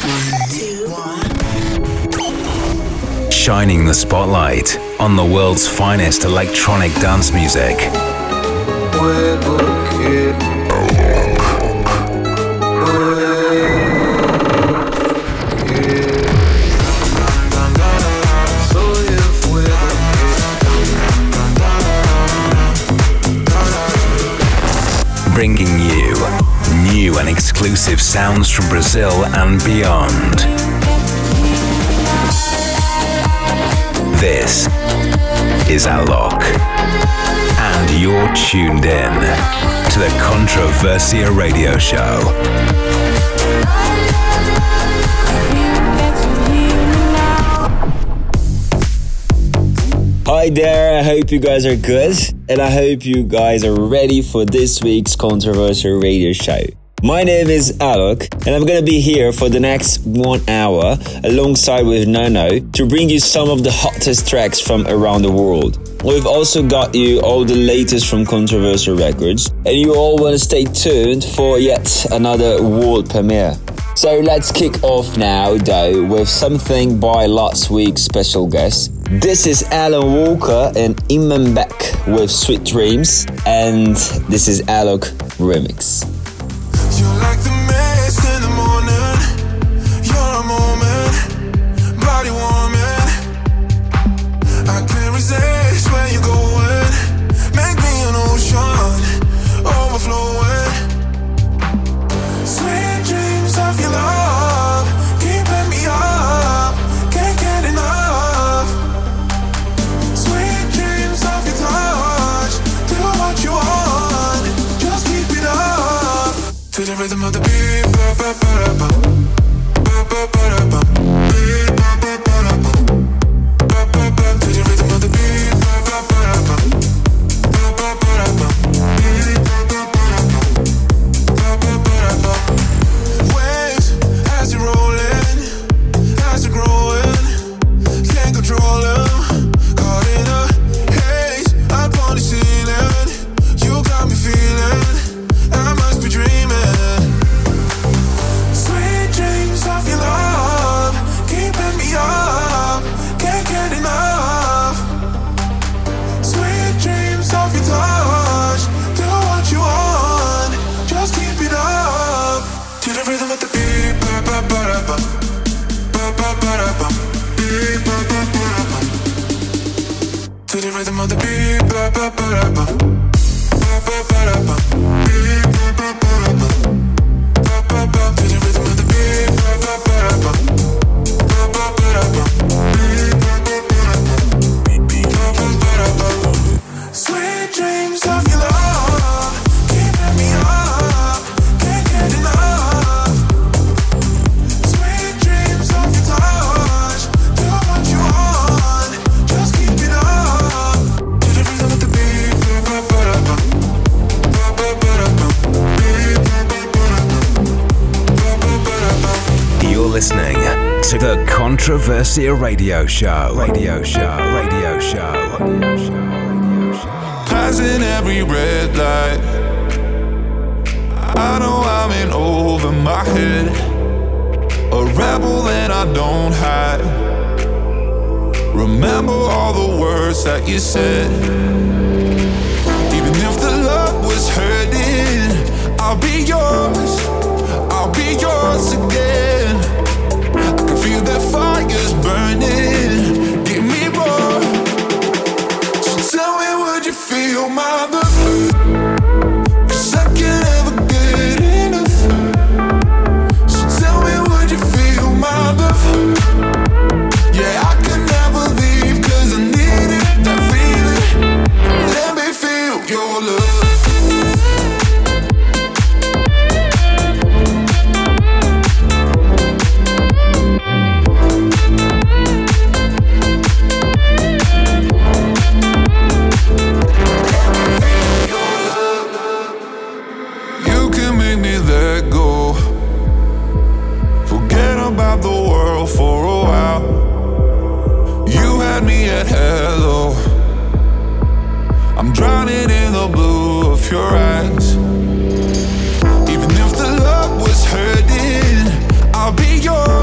3, 2, 1. Shining the spotlight on the world's finest electronic dance music. Bringing you new and exclusive sounds from Brazil and beyond. This is Alok, and you're tuned in to the Controversia Radio Show. Hi there, I hope you guys are good. And I hope you guys are ready for this week's Controversial Radio Show. My name is Alok, and I'm gonna be here for the next 1 hour alongside with Nono to bring you some of the hottest tracks from around the world. We've also got you all the latest from Controversial Records, and you all wanna stay tuned for yet another world premiere. So let's kick off now though with something by last week's special guest. This is Alan Walker and Iman Beck with Sweet Dreams, and this is Alok Remix. You're like the mist in the morning, you're a moment, body warming. I can't resist where you're going, make me an ocean, overflowing. Sweet dreams of your love. To the rhythm of the beat, ba ba ba da ba, ba ba ba da ba, beat ba ba ba da ba, ba ba ba. To the rhythm of the beat, ba ba ba da ba, ba ba ba da ba, beat ba ba ba da ba, ba ba ba da ba. Waves as you're rolling, as you're growing, can't control 'em. Caught in a haze up on the ceiling, you got me feeling I must be dreaming. To the rhythm of the beat, ba ba ba da ba, ba ba ba da ba, beat ba ba ba da ba, ba ba ba. To the rhythm of the beat, ba ba ba da ba, ba ba ba da ba, beat ba ba ba da ba, ba ba ba da ba. Sweet dreams of your love, keeping me up, can't get enough. Sweet dreams of your touch, do what you want, just keep it up. You're listening to the Controversia Radio Show. Passing every red light, I know I'm in over my head. A rebel that I don't hide. Remember all the words that you said. Even if the love was hurting, I'll be yours again. I can feel that fire's burning, give me more. So tell me, would you feel my love? 'Cause I can't ever get enough. So tell me, would you feel my love? Hello, I'm drowning in the blue of your eyes. Even if the love was hurting, I'll be yours.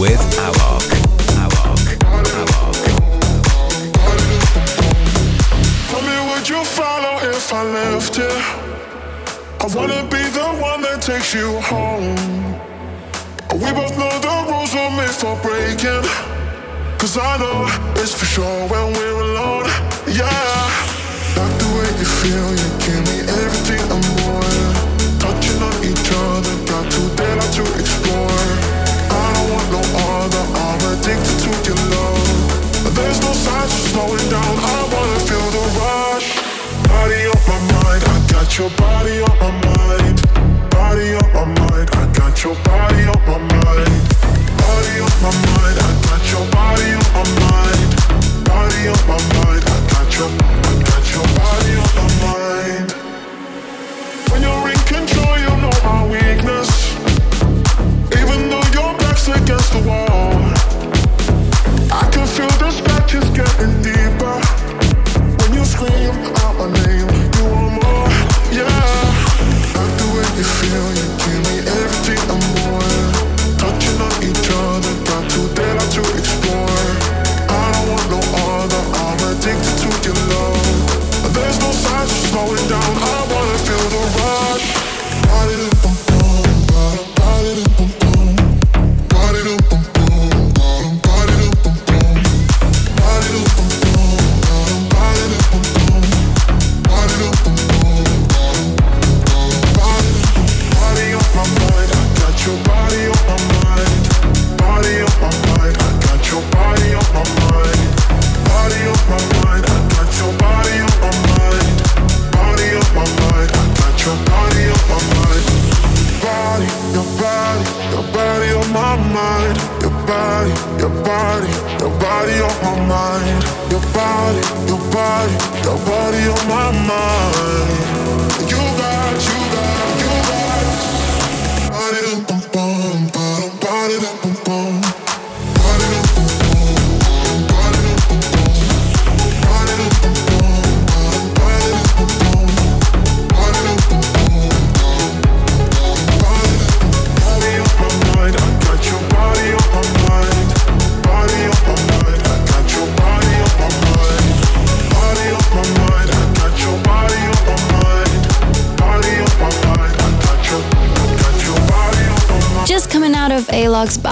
with Alok. Tell me, would you follow if I left you? I wanna be the one that takes you home. We both know the rules were made for breaking, 'cause I know it's for sure when we're alone. Yeah, like the way you feel, you give me everything and more. Touching on each other, got too data to explore. I don't want no other, I'm addicted to your love. There's no signs of slowing down, I wanna feel the rush. Body on my mind, I got your body on my mind. Body on my mind, I got your body on my mind. Body on my mind, I got your body on my mind. Body on my mind, I got your body on my mind. When you're in control, you know my weakness. Even though your back's against the wall, I can feel the scratches getting deeper. When you scream out my name, you want more, yeah. Like the way you feel, you give me everything and more. Touching on each other, got too data to explore. I don't want no other, I'm addicted to your love. There's no signs of slowing down, I wanna feel the rush.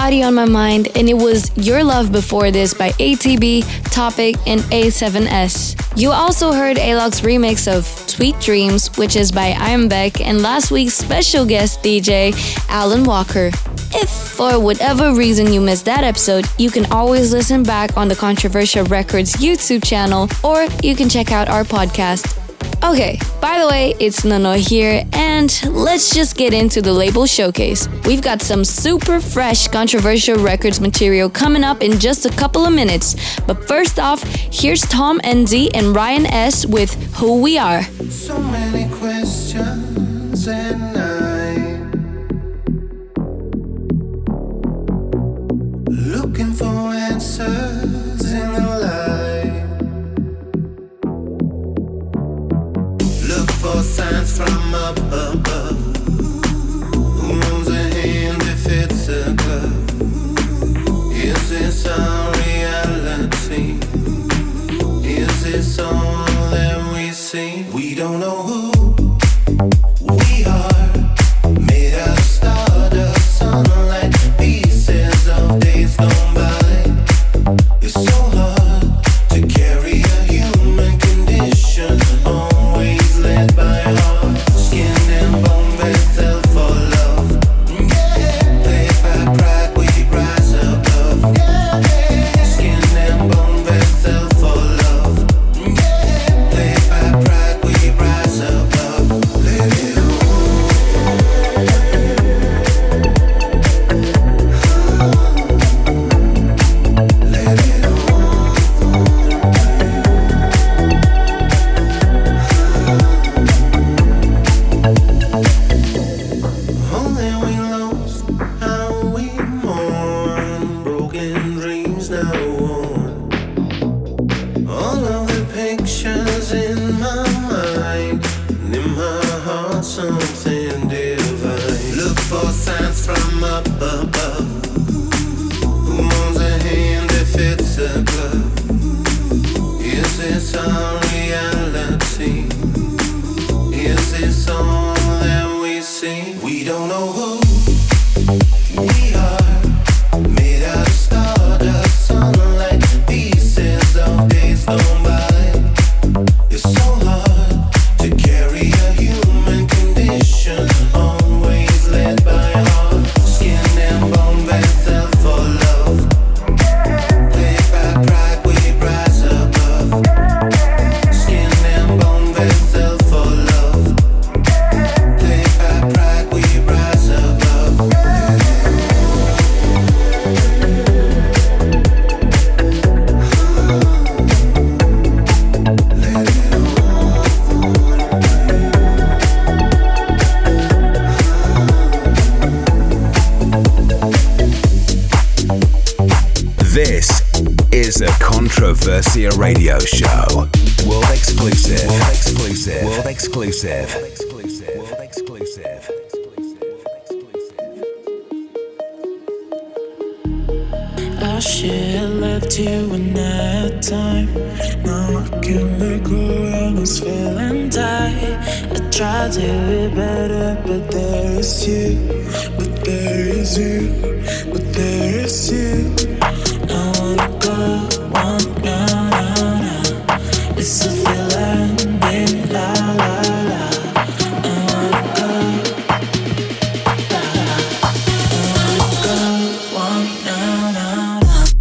Body on My Mind, and it was Your Love before this by ATB, Topic, and A7S. You also heard Alok's remix of Sweet Dreams, which is by Iman Beck, and last week's special guest DJ, Alan Walker. If for whatever reason you missed that episode, you can always listen back on the Controversial Records YouTube channel, or you can check out our podcast. Okay, by the way, it's Nono here, and let's just get into the label showcase. We've got some super fresh Controversial Records material coming up in just a couple of minutes. But first off, here's Tom N.D. and Ryan S. with Who We Are. So many questions and I looking for answers in the light. For signs from up above. Who owns a hand if it's a glove? Is this our reality? Is this all that we see? We don't know who we are. Made of stardust, sunlight, pieces of days gone by. It's so hard. This is a Controversia Radio Show. World exclusive. World exclusive. World exclusive. World exclusive. World exclusive. I should've left you in that time. Now I can let go and it's feeling tight. I tried to be better, but there is you. But there is you. But there is you. I wanna go on down, down, down. It's a feeling, baby, la, la, la. I wanna go, la, la. I wanna go on down, down,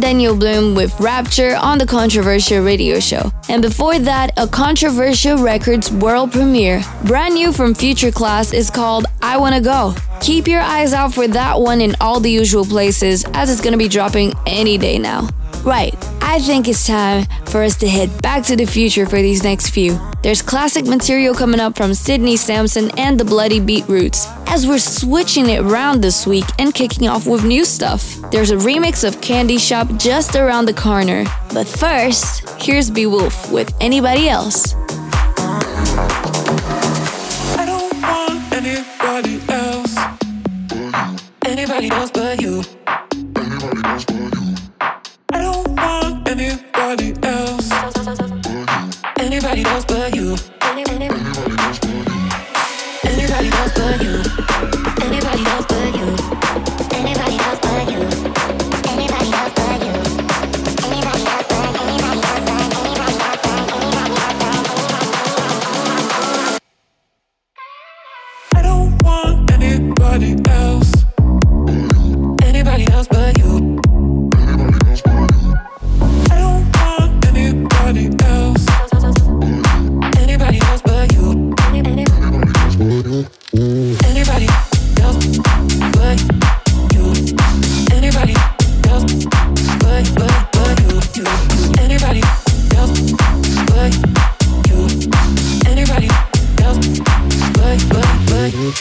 Daniel Bloom with Rapture on the Controversial Radio Show. And before that, a Controversial Records world premiere, brand new from Future Class, is called I Wanna Go. Keep your eyes out for that one in all the usual places, as it's gonna be dropping any day now. Right, I think it's time for us to head back to the future for these next few. There's classic material coming up from Sydney Samson and the Bloody Beat Roots, as we're switching it around this week and kicking off with new stuff. There's a remix of Candy Shop just around the corner. But first, here's BeWolf with Anybody Else. I don't want anybody else. Anybody else but you. Anybody else but you. I don't want anybody else. Anybody else but you. Anybody else but you. Anybody else but you. Anybody else but you. Anybody else but you. Anybody else but you. Anybody else but you. Anybody else but you. Anybody else but you. I don't want anybody else. Anybody else but you. Anybody else but you. I don't want anybody else. Anybody else but you. Anybody else but you. Anybody else but you. Anybody else but you. Anybody else but you. Anybody else but you. Anybody else but you.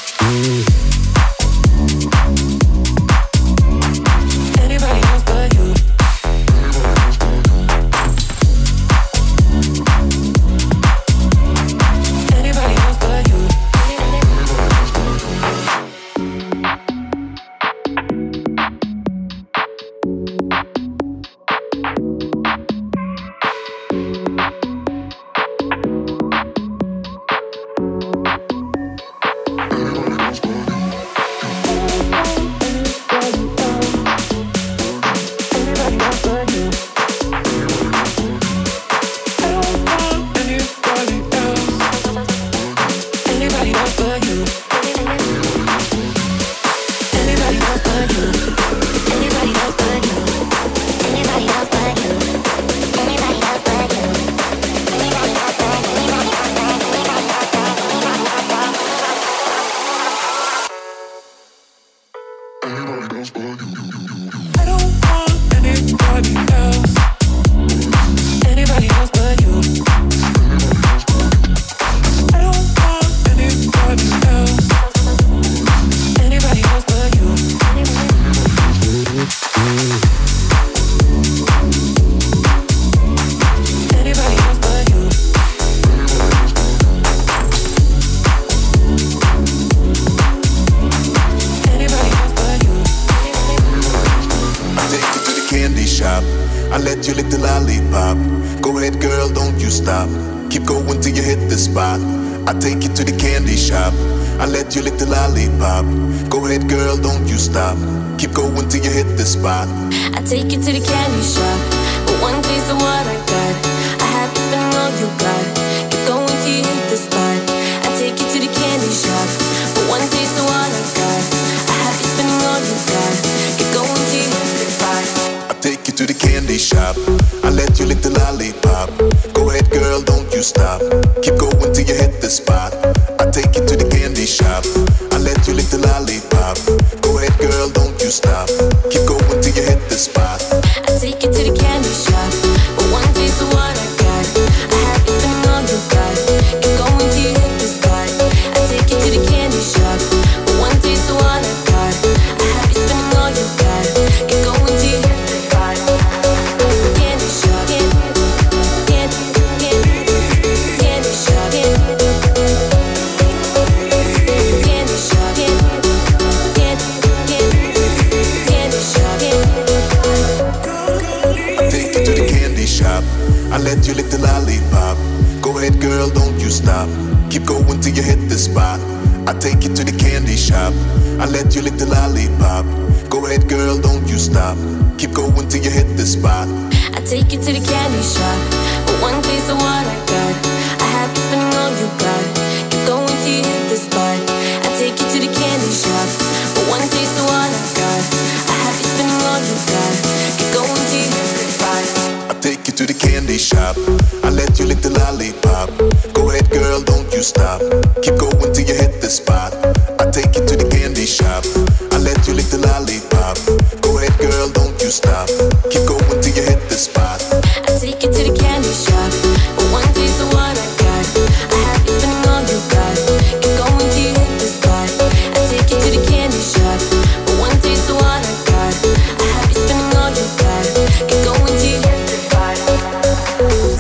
I let you lick the lollipop. Go ahead, girl, don't you stop. Keep going till you hit the spot. I take you to the candy shop. I let you lick the lollipop. Go ahead, girl, don't you stop. Keep going till you hit the spot. I take you to the candy shop. But one piece of what I got, I have to spend all you got. Keep going till you hit the spot. I take you to the candy shop. But one piece of what I got, I have to spend all you got. Keep going till you hit the spot. I take you to the candy shop. I let you lick the lollipop. Go ahead, girl, don't you stop. Keep going till you hit the spot. I take you to the candy shop. I let you lick the lollipop. Go ahead, girl, don't you stop. Keep going till you hit the spot. I take you to the candy shop. But one piece of what I got, I have you spending all you got. Keep going till you hit the spot. I take you to the candy shop. But one piece of what I got, I have you spending all you got. Keep going till you hit the spot.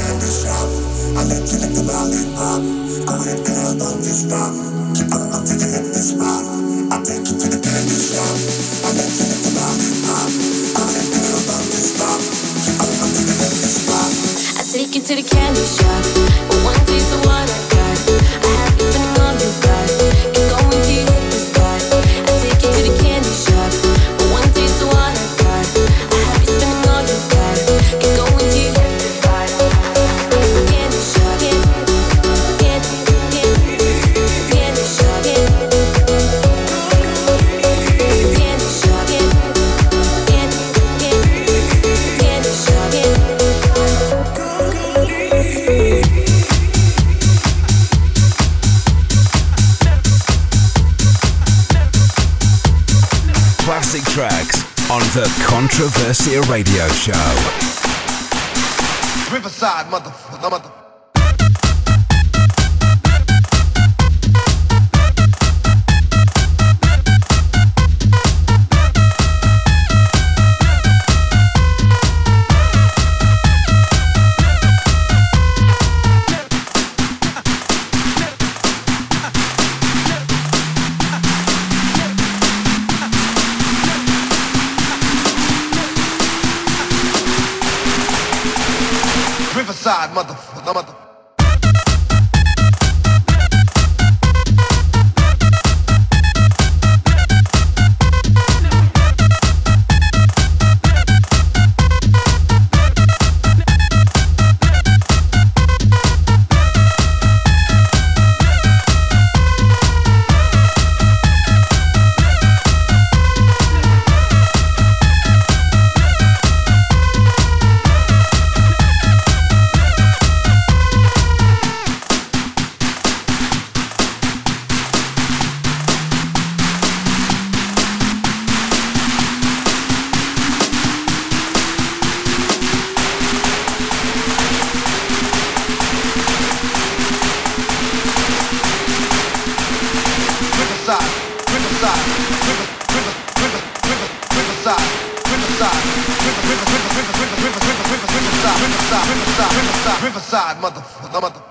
Candy shop. I let you lick the lollipop. Go ahead, girl, don't you stop. Keep going till you hit the spot. I take you to the candy shop. I let you lick the lollipop. Go ahead, girl, don't you stop. Keep going till you hit the spot. I take you to the candy shop. But one piece of what I got, I have you spending all you got. Keep going till you hit the spot. I take you to the candy shop. But one piece of what I got, I have you spending all you got. Keep going till you hit the spot. Candy shop. Candy shop. Candy shop. Candy shop. Classic tracks on the Controversial Radio Show. Riverside, motherfucker. Side, motherfucker. Riverside, motherfucker.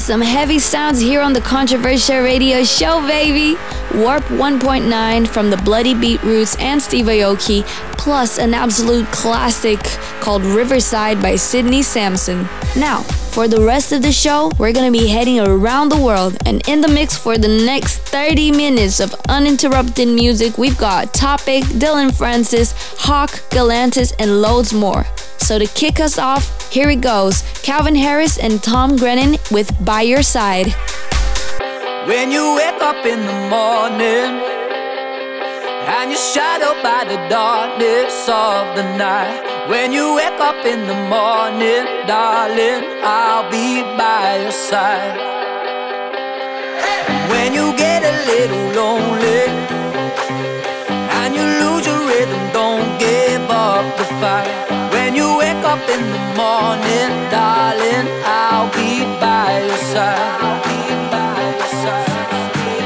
with some heavy sounds here on the Controversial Radio Show, baby. Warp 1.9 from the Bloody Beat Roots and Steve Aoki, plus an absolute classic called Riverside by Sydney Samson. Now, for the rest of the show, we're gonna be heading around the world, and in the mix for the next 30 minutes of uninterrupted music, we've got Topic, Dylan Francis, Hawk, Galantis, and loads more. So to kick us off, here it goes, Calvin Harris and Tom Grennan with By Your Side. When you wake up in the morning and you're shadowed by the darkness of the night, when you wake up in the morning, darling, I'll be by your side. And when you get a little lonely and you lose your rhythm, don't give up the fight. When you wake up in the morning, darling, I'll be by your side. I'll be by your side. Feel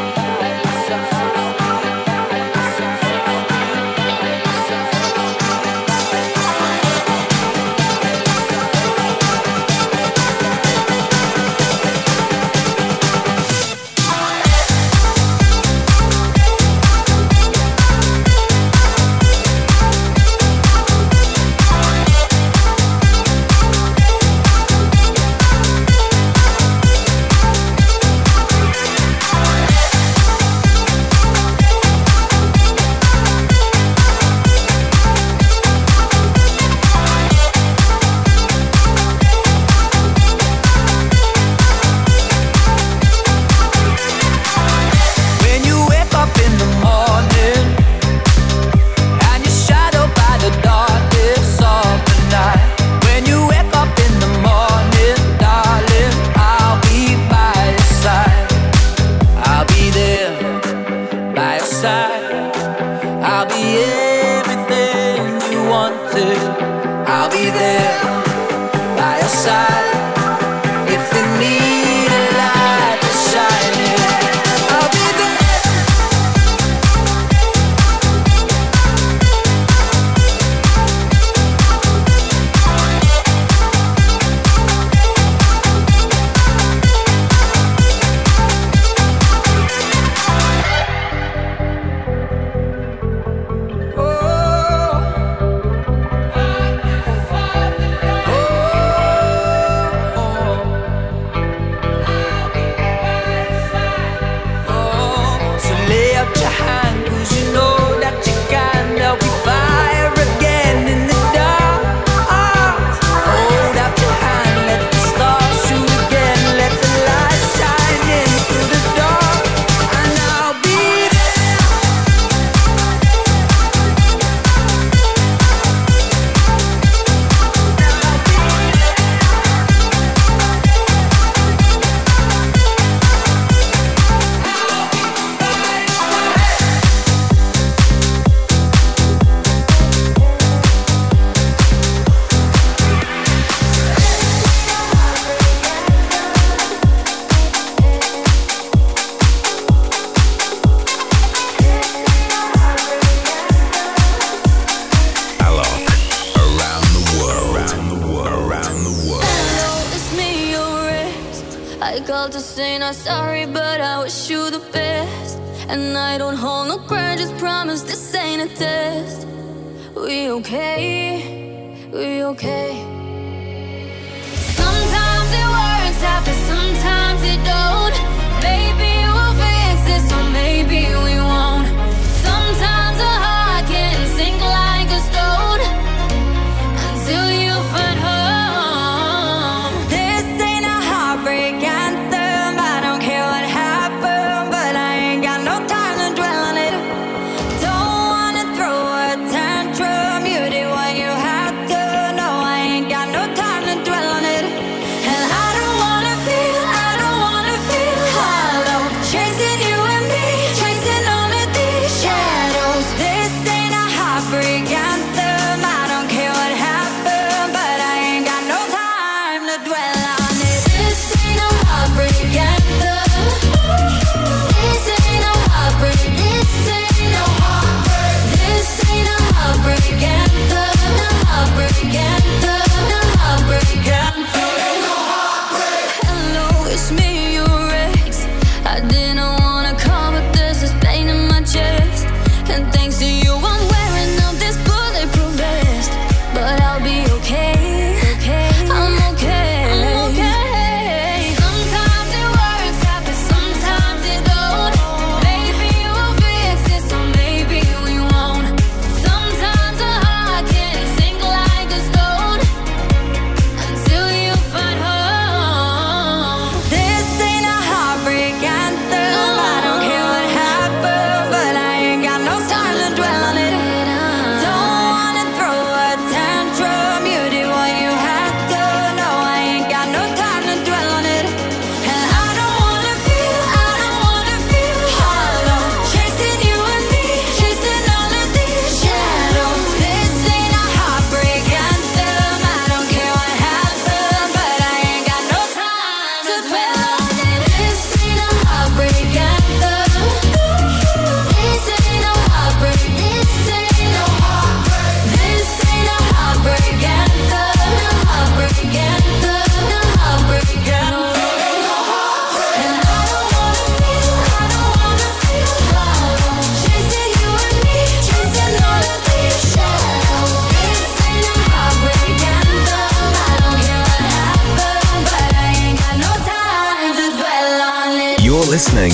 listening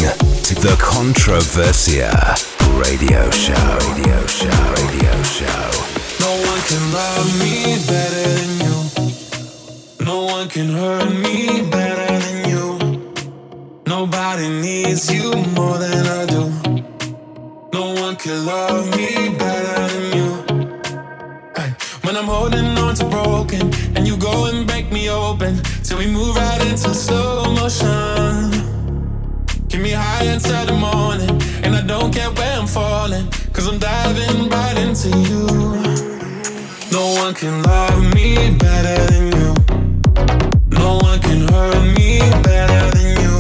to the Controversia Radio Show. Radio Show. Radio Show. No one can love me better than you. No one can hurt me better than you. Nobody needs you more than I do. No one can love me better than you. When I'm holding on to broken, and you go and break me open, till we move right into slow motion. Get me high until the morning, and I don't care where I'm falling, cause I'm diving right into you. No one can love me better than you. No one can hurt me better than you.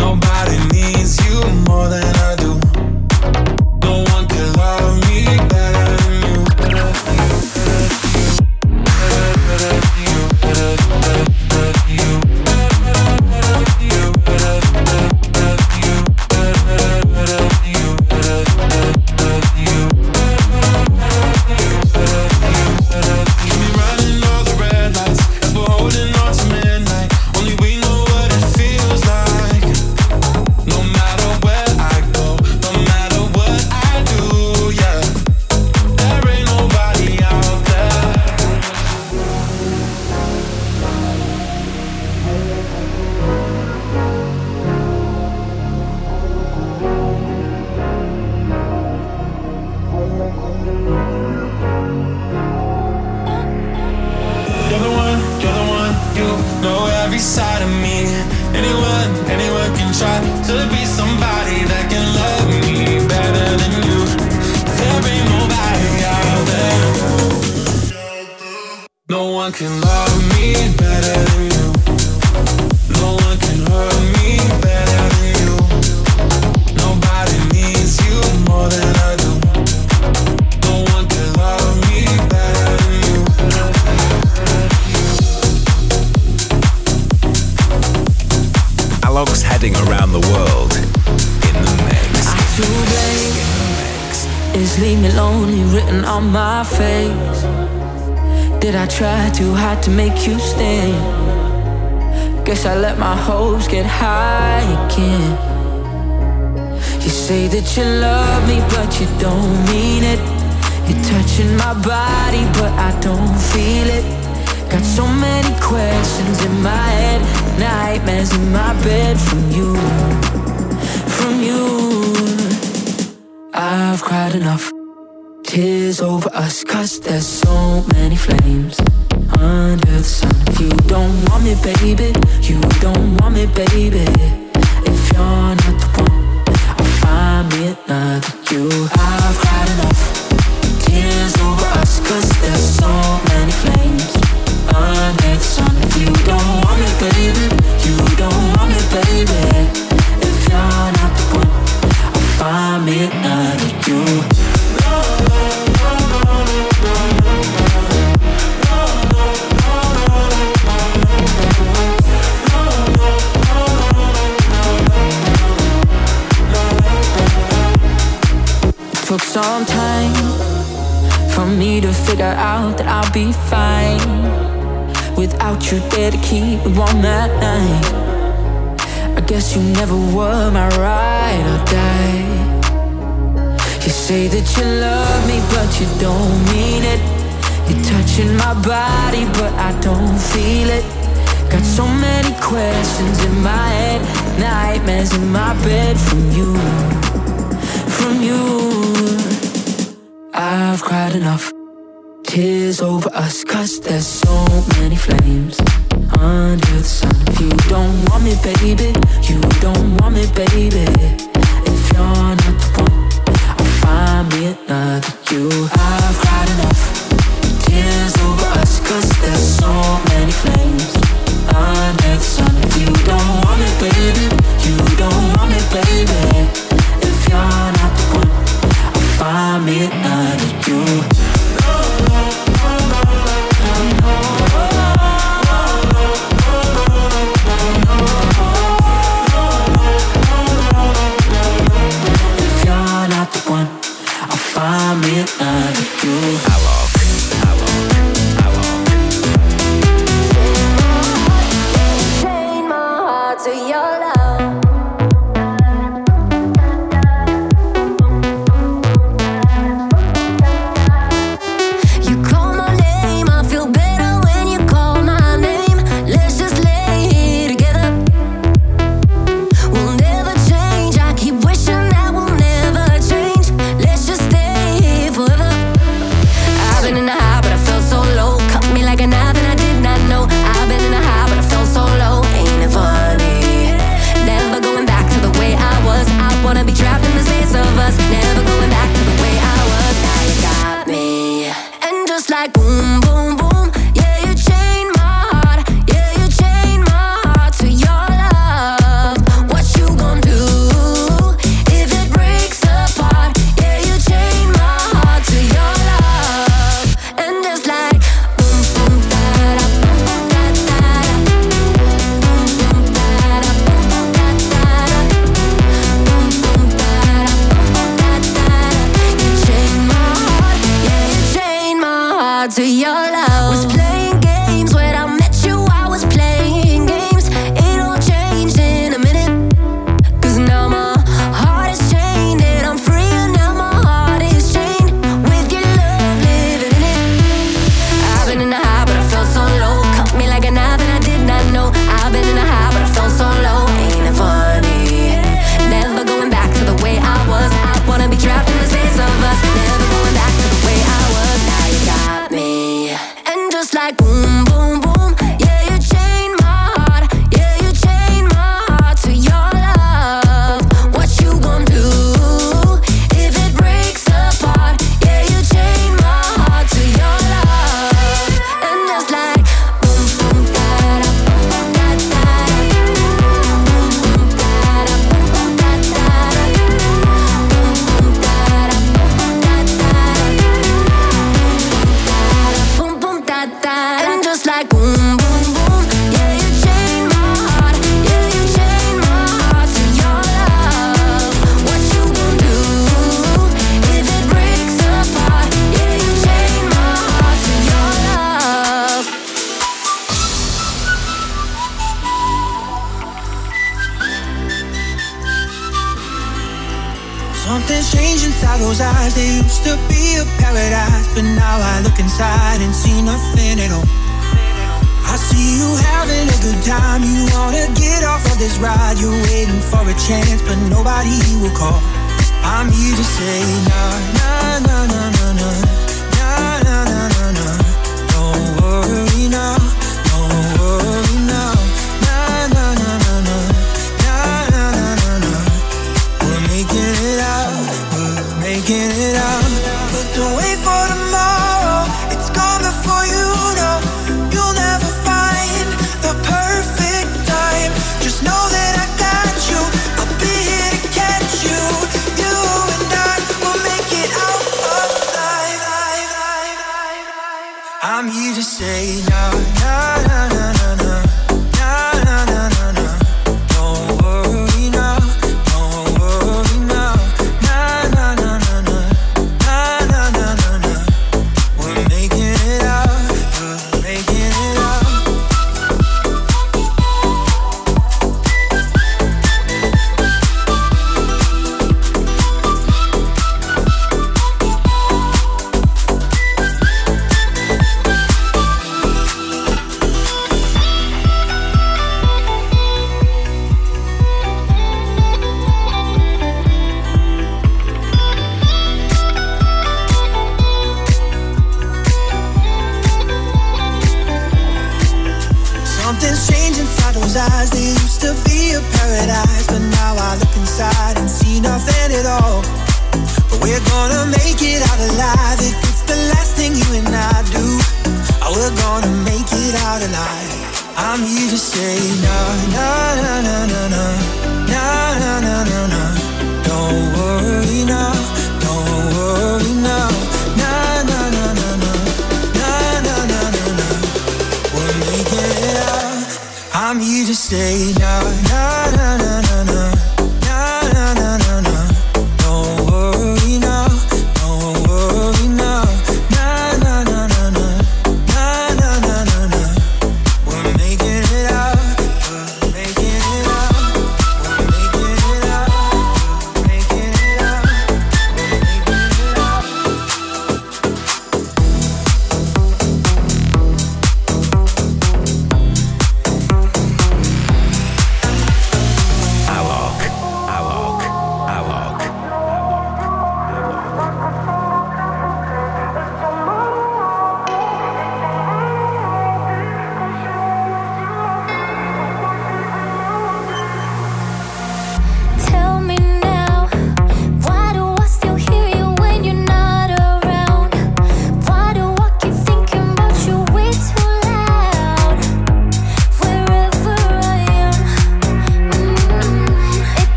Nobody needs you more than I do. No one can love me better than you. To make you stay, guess I let my hopes get high again. You say that you love me, but you don't mean it. You're touching my body, but I don't feel it. Got so many questions in my head, nightmares in my bed from you, from you. I've cried enough tears over us, 'cause there's so many flames under the sun. If you don't want me, baby, you don't want me, baby. If you're not the one, I'll find me another you. I've cried enough tears over us, 'cause there's so many flames under the sun. If you don't want me, baby, you don't want me, baby. If you're not the one, I'll find me another you. Took some time for me to figure out that I'll be fine without you there to keep me warm that night. I guess you never were my ride or die. You say that you love me, but you don't mean it. You're touching my body, but I don't feel it. Got so many questions in my head, nightmares in my bed from you, from you. I've cried enough tears over us, 'cause there's so many flames under the sun. If you don't want me, baby, you don't want me, baby. If you're not the one, I'll find me another you. I've cried enough tears over us, 'cause there's so many flames under the sun. If you don't want me, baby, you don't want me, baby. If you're not the one, I'll find me another you. Chain my heart to your love. like boom, boom, boom. Yeah, you chained my heart. Yeah, you chained my heart to your love. What you gon' do if it breaks apart? Yeah, you chained my heart to your love. And it's like boom, boom, da-da, boom, da-da, boom, boom, da-da, boom, da-da, boom, boom, da-da, boom, da-da. You chained my heart. Yeah, you chained my heart to your love.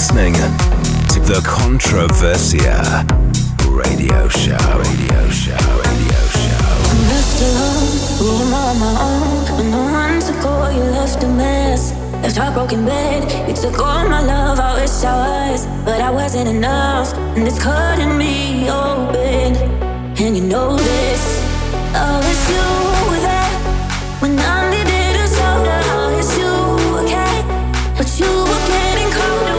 Listening to the Controversia Radio Show. I'm left alone, room on my own. With no one to call, you left a mess. Left heartbroken bed, you took all my love. I wish I was, but I wasn't enough. And it's cutting me open, and you know this. I wish you were there when I needed a shoulder. I wish you were okay, but you were getting colder.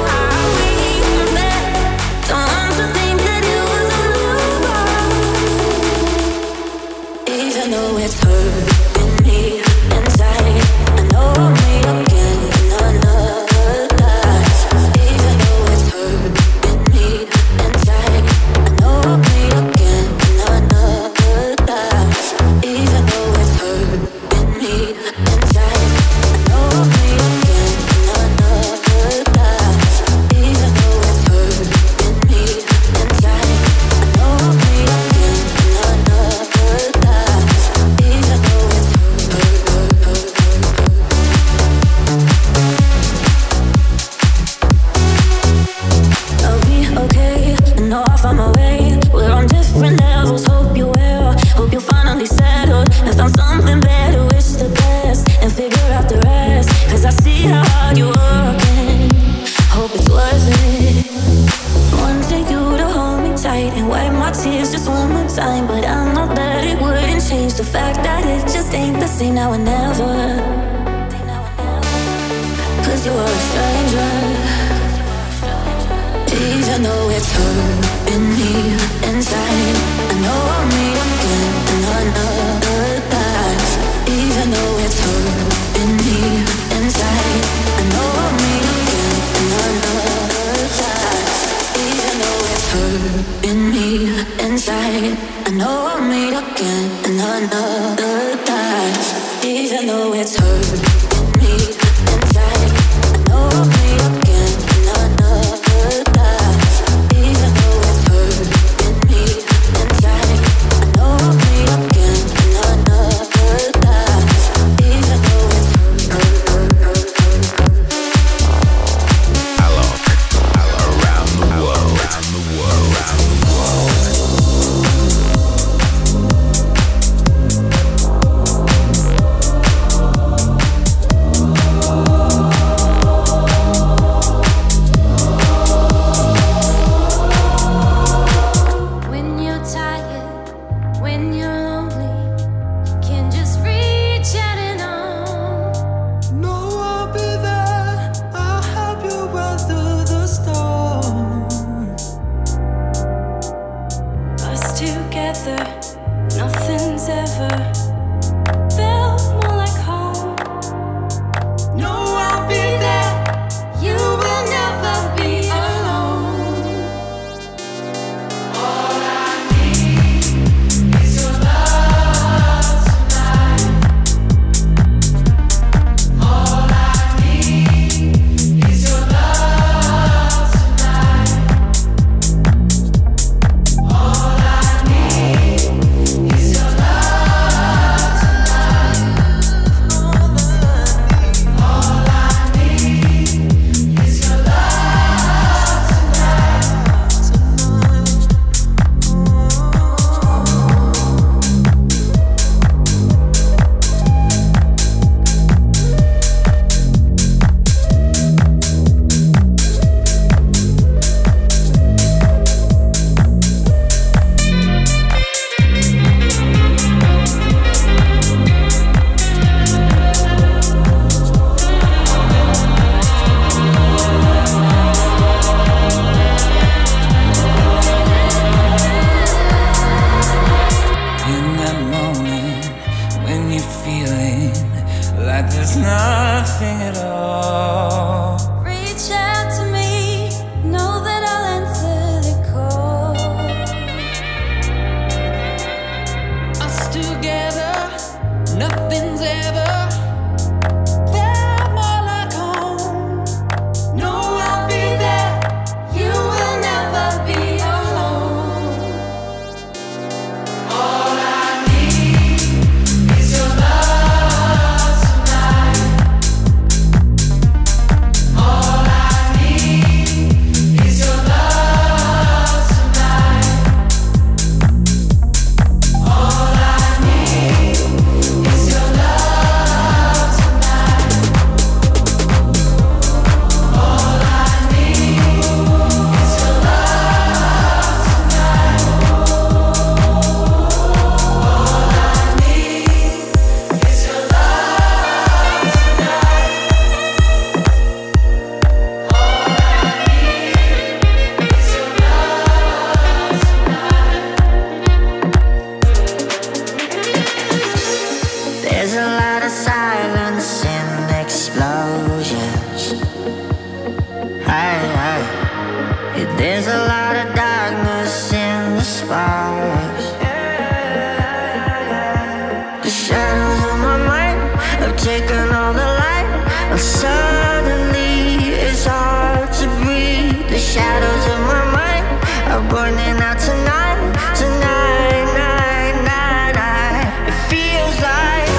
shadows of my mind are burning out tonight, tonight, night, night, night. It feels like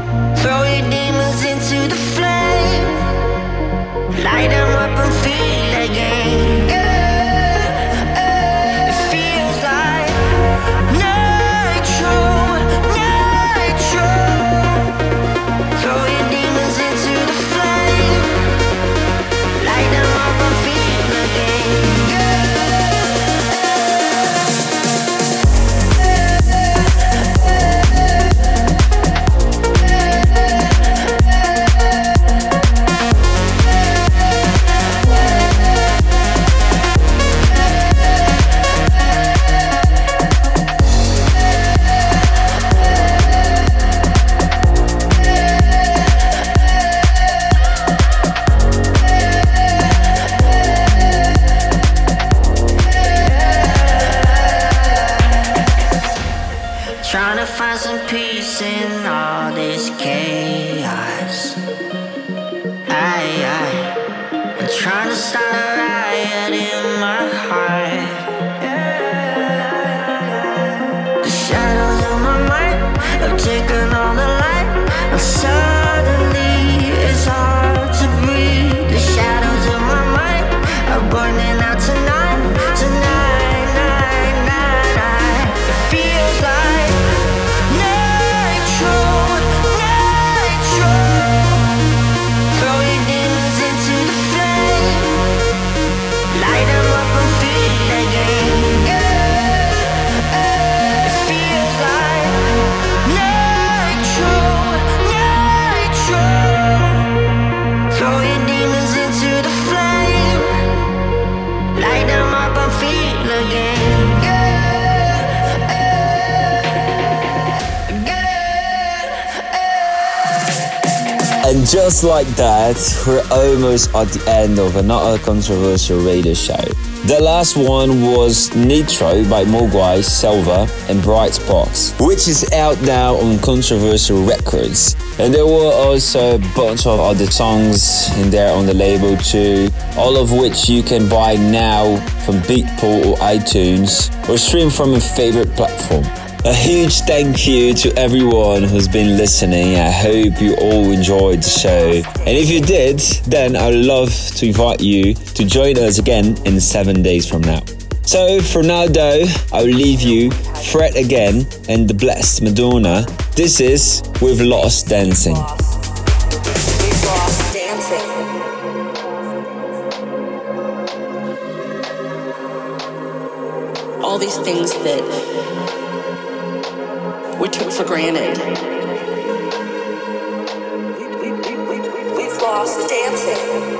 nitro, nitro. Throw your demons into the flame, light them up and feel again. It feels like nitro, nitro. Throw your demons into the flame, light them up and feel again. Just like that, we're almost at the end of another Controversial Radio Show. The last one was Nitro by Mogwai, Selva and Brightbox, which is out now on Controversial Records. And there were also a bunch of other songs in there on the label too, all of which you can buy now from Beatport or iTunes or stream from your favorite platform. A huge thank you to everyone who's been listening. I hope you all enjoyed the show. And if you did, then I'd love to invite you to join us again in 7 days from now. So for now though, I'll leave you Fred Again and the blessed Madonna. This is We've Lost Dancing. All these things that we took for granted. We've lost dancing.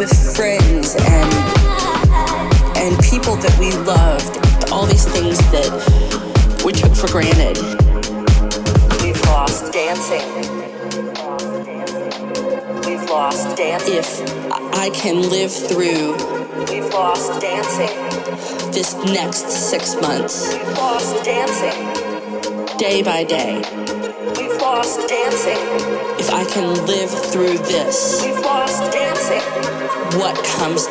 With friends and people that we loved, all these things that we took for granted. We've lost dancing. We've lost dancing. If I can live through We've lost dancing. This next 6 months. We've lost dancing. Day by day. We've lost dancing. If I can live through this. We've lost dancing. What comes